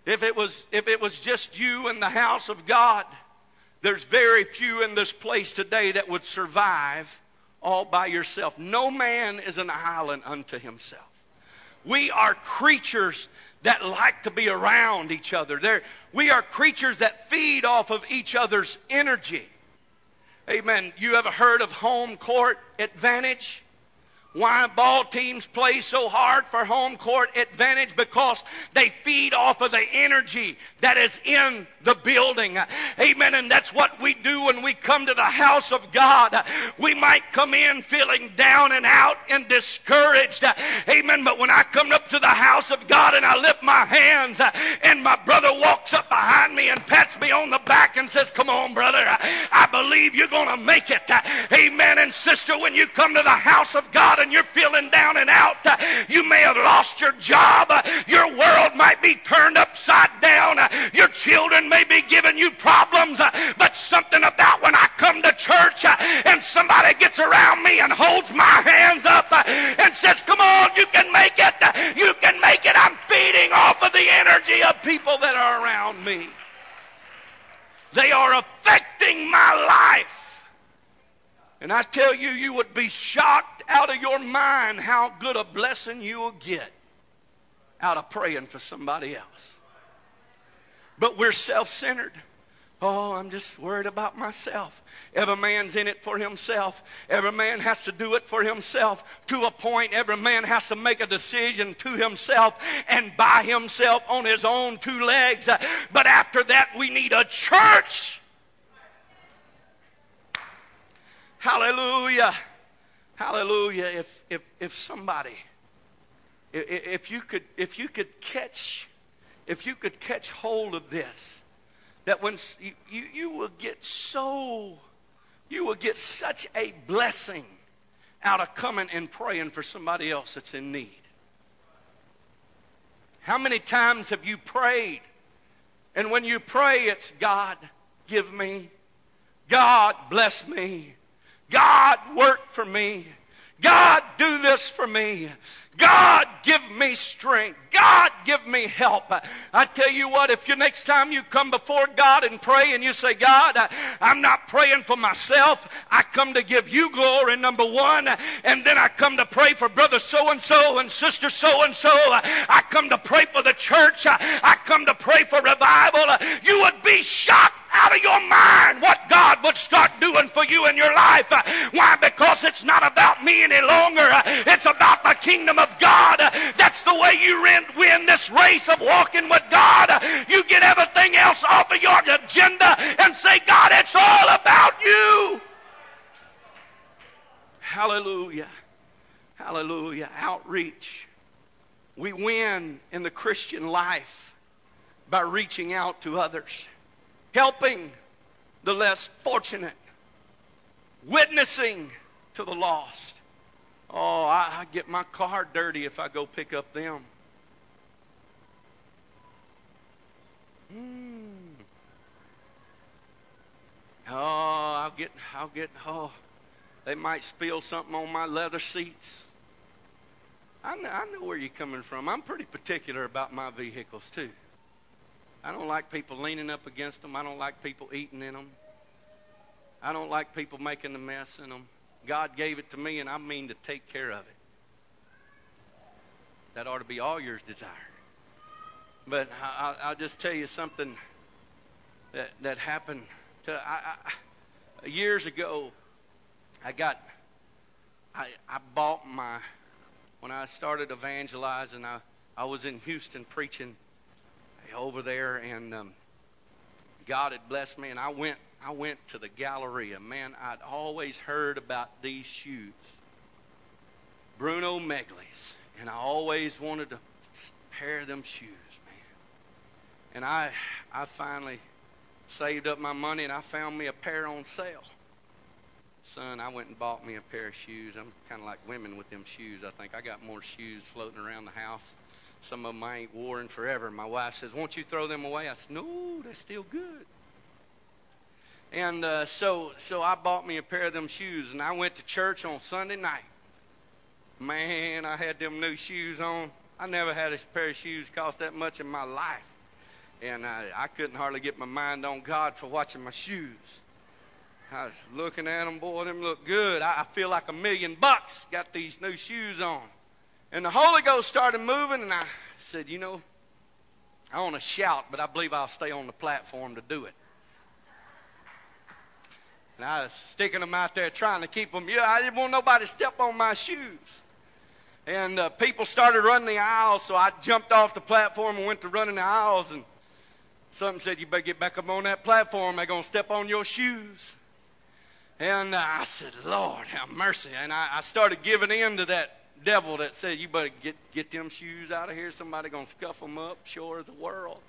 If it was just you in the house of God, there's very few in this place today that would survive all by yourself. No man is an island unto himself. We are creatures that like to be around each other. We are creatures that feed off of each other's energy. Amen. You ever heard of home court advantage? Why ball teams play so hard for home court advantage? Because they feed off of the energy that is in the building. Amen. And that's what we do when we come to the house of God. We might come in feeling down and out and discouraged. Amen. But when I come up to the house of God and I lift my hands and my brother walks up behind me and pats me on the back and says, come on, brother, I believe you're going to make it. Amen. And sister, when you come to the house of God and you're feeling down and out, you may have lost your job, your world might be turned upside down, your children may be giving you problems, but something about when I come to church and somebody gets around me and holds my hands up and says, come on, you can make it, you can make it. I'm feeding off of the energy of people that are around me. They are affecting my life. And I tell you, you would be shocked out of your mind how good a blessing you will get out of praying for somebody else. But we're self-centered. Oh, I'm just worried about myself. Every man's in it for himself. Every man has to do it for himself. To a point, every man has to make a decision to himself and by himself on his own two legs. But after that, we need a church. Hallelujah. Hallelujah. If you could catch hold of this, that when you will get such a blessing out of coming and praying for somebody else that's in need. How many times have you prayed? And when you pray, it's God, give me. God, bless me. God, work for me. God, do this for me. God, give me strength. God, give me help. I tell you what, if you next time you come before God and pray and you say, God, I'm not praying for myself. I come to give you glory, number one. And then I come to pray for brother so-and-so and sister so-and-so. I come to pray for the church. I come to pray for revival. You would be shocked out of your mind what God would start doing for you in your life. Why? Because it's not about me any longer. It's about the kingdom of God. That's the way you win this race of walking with God. You get everything else off of your agenda and say, God, it's all about you. Hallelujah. Hallelujah. Outreach. We win in the Christian life by reaching out to others. Helping the less fortunate. Witnessing to the lost. Oh, I get my car dirty if I go pick up them. Oh, they might spill something on my leather seats. I know where you're coming from. I'm pretty particular about my vehicles too. I don't like people leaning up against them. I don't like people eating in them. I don't like people making a mess in them. God gave it to me, and I mean to take care of it. That ought to be all your desire. But I'll just tell you something that happened. Years ago, when I started evangelizing, I was in Houston preaching over there, and God had blessed me, and I went to the Galleria. Man, I'd always heard about these shoes, Bruno Megli's, and I always wanted to pair them shoes, And I finally saved up my money, and I found me a pair on sale. Son, I went and bought me a pair of shoes. I'm kind of like women with them shoes, I think. I got more shoes floating around the house. Some of them I ain't wore in forever. My wife says, won't you throw them away? I said, no, they're still good. And so I bought me a pair of them shoes, and I went to church on Sunday night. Man, I had them new shoes on. I never had a pair of shoes cost that much in my life. And I couldn't hardly get my mind on God for watching my shoes. I was looking at them, boy, them look good. I feel like $1,000,000. Got these new shoes on. And the Holy Ghost started moving, and I said, you know, I want to shout, but I believe I'll stay on the platform to do it. And I was sticking them out there trying to keep them. Yeah, I didn't want nobody to step on my shoes. And people started running the aisles, so I jumped off the platform and went to running the aisles. And something said, you better get back up on that platform. They're going to step on your shoes. And I said, Lord, have mercy. And I started giving in to that devil that said, you better get them shoes out of here. Somebody going to scuff them up, sure as the world.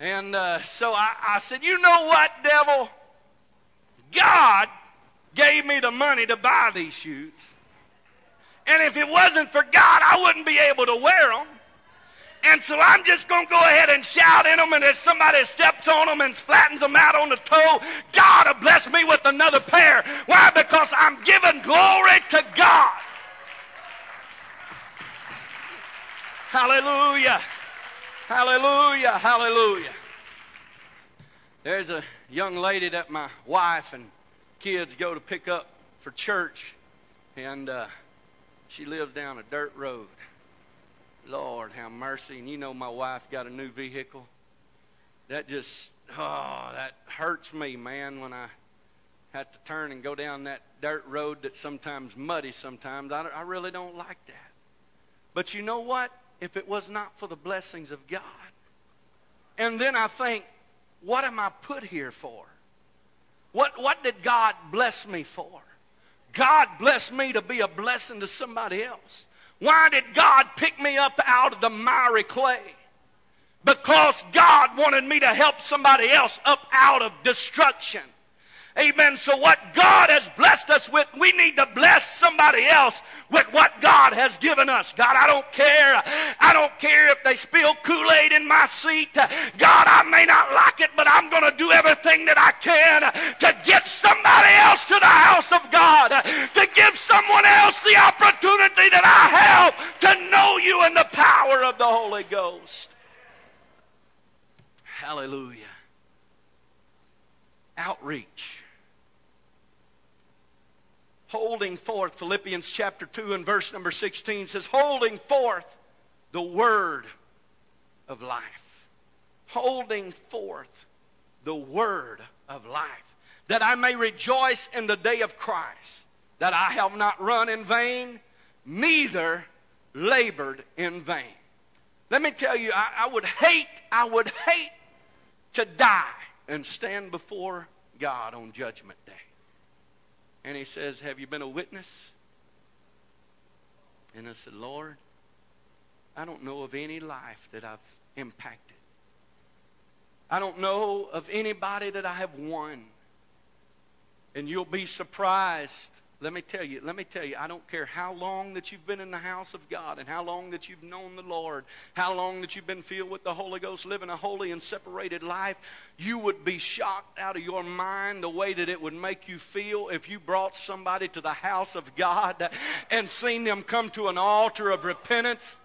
And so I said, you know what, devil? God gave me the money to buy these shoes. And if it wasn't for God, I wouldn't be able to wear them. And so I'm just going to go ahead and shout in them, and if somebody steps on them and flattens them out on the toe, God will bless me with another pair. Why? Because I'm giving glory to God. Hallelujah. Hallelujah. Hallelujah. There's a young lady that my wife and kids go to pick up for church, and she lives down a dirt road. Lord, have mercy. And you know my wife got a new vehicle. That just, oh, that hurts me, man, when I have to turn and go down that dirt road that's sometimes muddy sometimes. I really don't like that. But you know what? If it was not for the blessings of God. And then I think, what am I put here for? What did God bless me for? God blessed me to be a blessing to somebody else. Why did God pick me up out of the miry clay? Because God wanted me to help somebody else up out of destruction. Amen. So what God has blessed us with, we need to bless somebody else with what God has given us. God, I don't care. I don't care if they spill Kool-Aid in my seat. God, I may not like it, but I'm going to do everything that I can to get somebody else to the house of God, to give someone else the opportunity that I have to know you in the power of the Holy Ghost. Hallelujah. Outreach. Holding forth, Philippians chapter 2 and verse number 16 says, holding forth the word of life. Holding forth the word of life, that I may rejoice in the day of Christ, that I have not run in vain, neither labored in vain. Let me tell you, I would hate to die and stand before God on Judgment Day. And he says, have you been a witness? And I said, Lord, I don't know of any life that I've impacted. I don't know of anybody that I have won. And you'll be surprised. Let me tell you, I don't care how long that you've been in the house of God and how long that you've known the Lord, how long that you've been filled with the Holy Ghost, living a holy and separated life, you would be shocked out of your mind the way that it would make you feel if you brought somebody to the house of God and seen them come to an altar of repentance.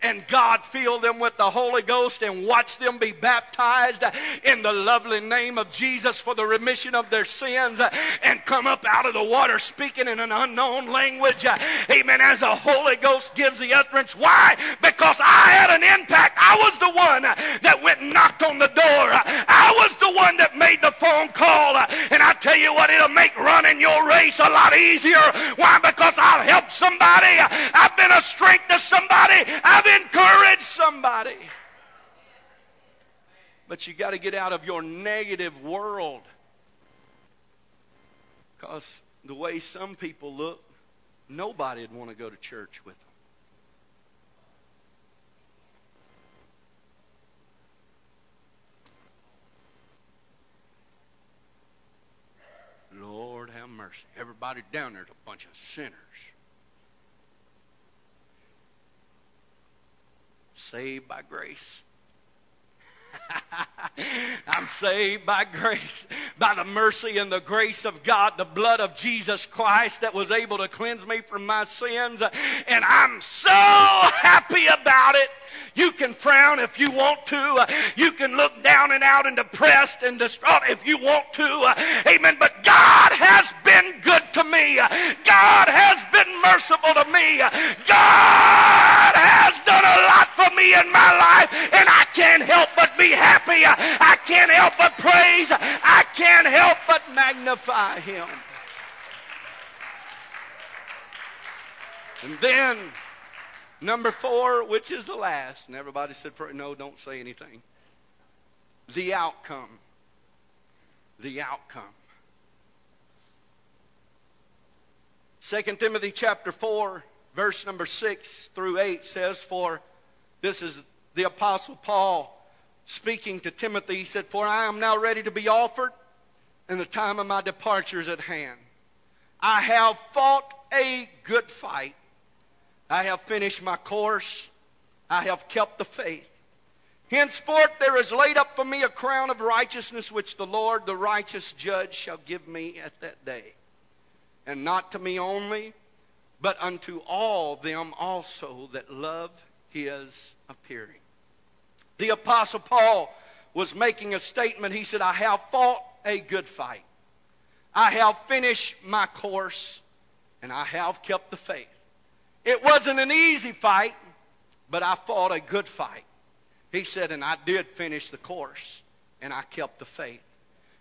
And God fill them with the Holy Ghost and watch them be baptized in the lovely name of Jesus for the remission of their sins and come up out of the water speaking in an unknown language. Amen. As the Holy Ghost gives the utterance. Why? Because I had an impact. I was the one that went and knocked on the door. I was the one that made the phone call. And I tell you what, it'll make running your race a lot easier. Why? Because I've helped somebody. I've been a strength to somebody. I've encourage somebody. But you got to get out of your negative world, because the way some people look, nobody would want to go to church with them. mercy. Everybody down there's a bunch of sinners. Saved by grace. I'm saved by grace, by the mercy and the grace of God, the blood of Jesus Christ that was able to cleanse me from my sins, and I'm so happy about it. You can frown if you want to. You can look down and out and depressed and distraught if you want to. Amen. But God has been good to me. God has been merciful to me. God has done a lot for me in my life, and I can't help but be happy. I can't help but praise. I can't help but magnify Him. And then, number four, which is the last, and everybody said, no, don't say anything. The outcome. The outcome. 2 Timothy chapter 4, verse number 6 through 8 says, for this is the Apostle Paul speaking to Timothy. He said, for I am now ready to be offered, and the time of my departure is at hand. I have fought a good fight. I have finished my course. I have kept the faith. Henceforth there is laid up for me a crown of righteousness, which the Lord, the righteous judge, shall give me at that day. And not to me only, but unto all them also that love His appearing. The Apostle Paul was making a statement. He said, I have fought a good fight. I have finished my course, and I have kept the faith. It wasn't an easy fight, but I fought a good fight. He said, and I did finish the course, and I kept the faith.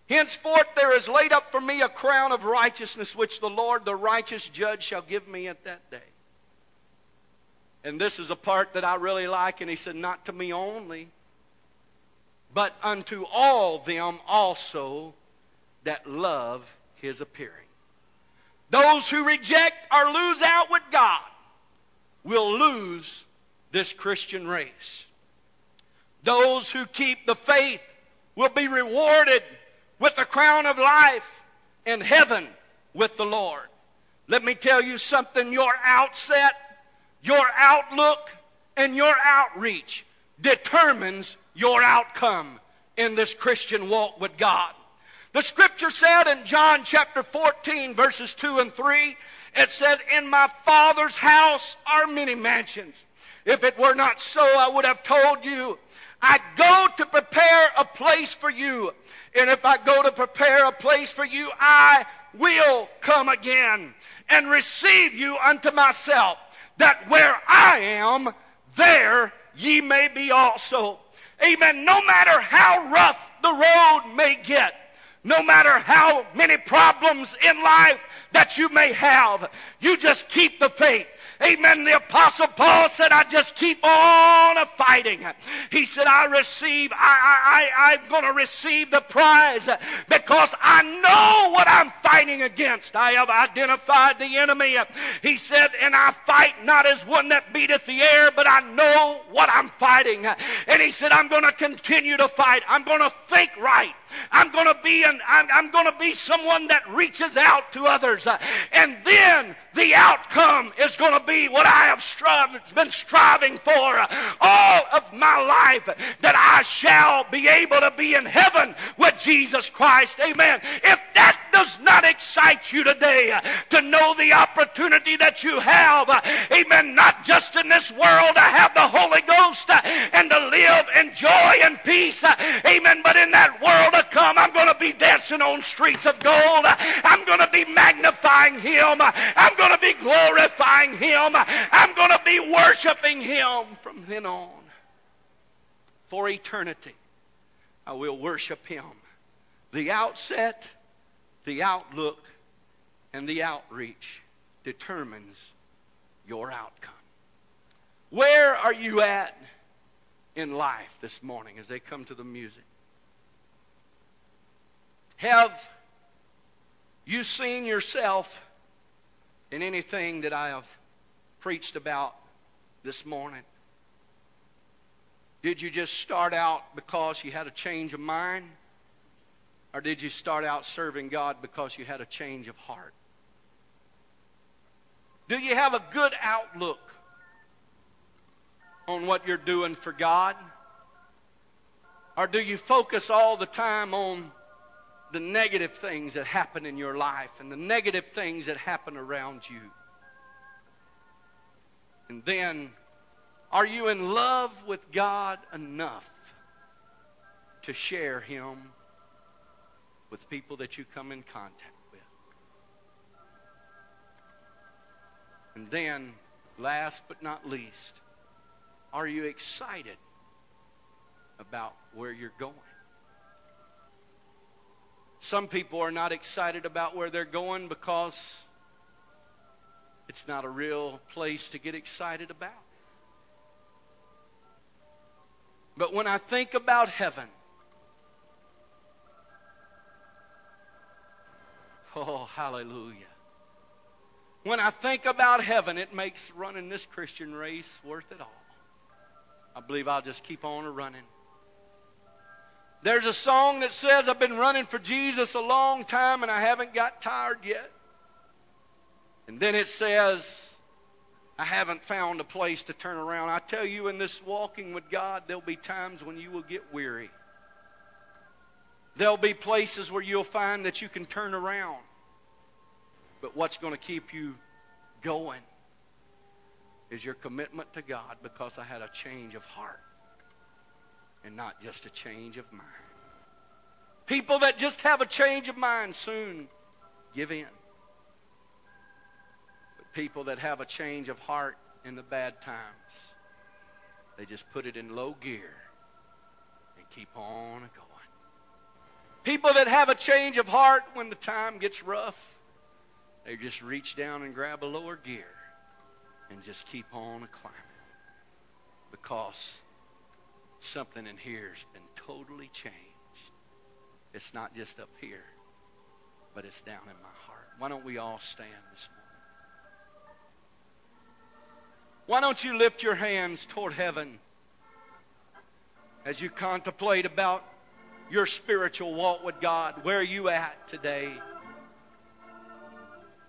Henceforth there is laid up for me a crown of righteousness, which the Lord, the righteous judge, shall give me at that day. And this is a part that I really like, and he said, not to me only, but unto all them also that love His appearing. Those who reject or lose out with God will lose this Christian race. Those who keep the faith will be rewarded with the crown of life in heaven with the Lord. Let me tell you something. Your outset, your outlook, and your outreach determines your outcome in this Christian walk with God. The scripture said in John chapter 14, verses 2 and 3, it said, in my Father's house are many mansions. If it were not so, I would have told you, I go to prepare a place for you. And if I go to prepare a place for you, I will come again and receive you unto myself, that where I am, there ye may be also. Amen. No matter how rough the road may get, no matter how many problems in life that you may have, you just keep the faith. Amen. The Apostle Paul said, I just keep on fighting. He said, I'm going to receive the prize because I know what I'm fighting against. I have identified the enemy. He said, and I fight not as one that beateth the air, but I know what I'm fighting. And he said, I'm going to continue to fight. I'm going to think right. I'm going to be someone that reaches out to others. And then the outcome is going to be what I have been striving for all of my life, that I shall be able to be in heaven with Jesus Christ. Amen. If that does not excite you today to know the opportunity that you have, amen, not just in this world to have the Holy Ghost and to live in joy and peace, amen, but in that world to come, I'm going to be dancing on streets of gold. I'm going to be magnifying Him. I'm going to be glorifying Him. I'm going to be worshiping Him from then on. For eternity, I will worship Him. The outset, the outlook, and the outreach determines your outcome. Where are you at in life this morning as they come to the music? Have you seen yourself in anything that I have preached about this morning? Did you just start out because you had a change of mind? Or did you start out serving God because you had a change of heart? Do you have a good outlook on what you're doing for God? Or do you focus all the time on the negative things that happen in your life and the negative things that happen around you? And then, are you in love with God enough to share Him with people that you come in contact with? And then, last but not least, are you excited about where you're going? Some people are not excited about where they're going because it's not a real place to get excited about. But when I think about heaven, oh, hallelujah. When I think about heaven, it makes running this Christian race worth it all. I believe I'll just keep on running. There's a song that says, I've been running for Jesus a long time and I haven't got tired yet. And then it says, I haven't found a place to turn around. I tell you, in this walking with God, there'll be times when you will get weary. There'll be places where you'll find that you can turn around. But what's going to keep you going is your commitment to God, because I had a change of heart and not just a change of mind. People that just have a change of mind soon give in. But people that have a change of heart in the bad times, they just put it in low gear and keep on going. People that have a change of heart when the time gets rough, they just reach down and grab a lower gear and just keep on climbing, because something in here has been totally changed. It's not just up here, but it's down in my heart. Why don't we all stand this morning? Why don't you lift your hands toward heaven as you contemplate about your spiritual walk with God? Where are you at today?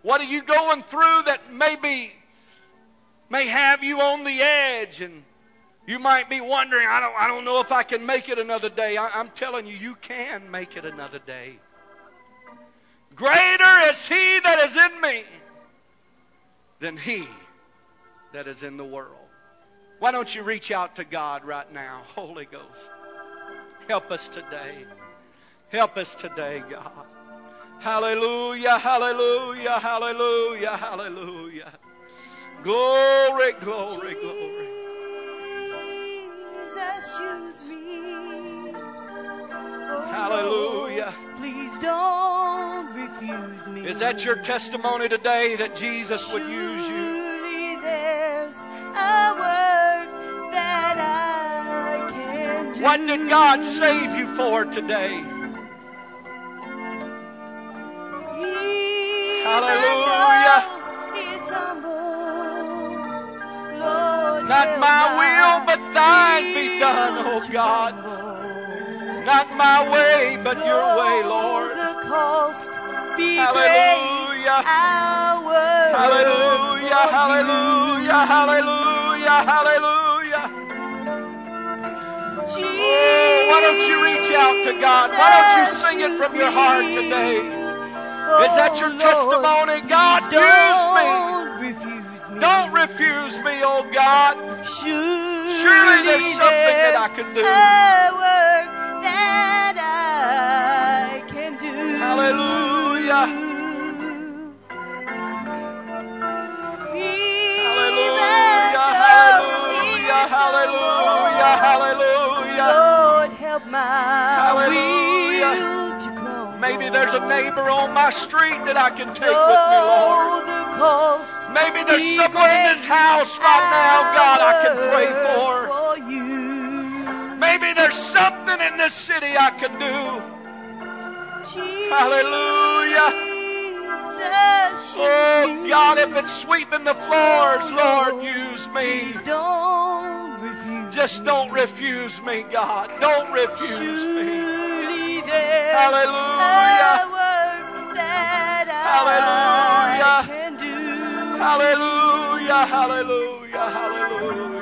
What are you going through that maybe may have you on the edge, and you might be wondering, I don't know if I can make it another day. I'm telling you, you can make it another day. Greater is He that is in me than he that is in the world. Why don't you reach out to God right now? Holy Ghost, help us today. Help us today, God. Hallelujah, hallelujah, hallelujah, hallelujah. Glory, glory, glory. Use me. Oh, hallelujah. Please don't refuse me. Is that your testimony today, that Jesus would use you? Surely there's a work that I can do. What did God save you for today? Even hallelujah. It's humble, Lord, not my will, but thine be done, oh God. Not my way, but your way, Lord. Hallelujah. Hallelujah. Hallelujah. Hallelujah. Hallelujah. Oh, why don't you reach out to God? Why don't you sing it from your heart today? Is that your testimony? God, use me. Don't refuse me, oh God. Surely there's something that I can do. A work that I can do. Hallelujah. Hallelujah. Hallelujah. Hallelujah. Hallelujah. Lord, help my will to grow. Maybe there's a neighbor on my street that I can take with me, Lord. Maybe there's someone in this house right now, God, I can pray for. Maybe there's something in this city I can do. Hallelujah. Oh, God, if it's sweeping the floors, Lord, use me. Just don't refuse me, God. Don't refuse me. again. Hallelujah. The work that I can do. Hallelujah. Hallelujah. Hallelujah. Hallelujah.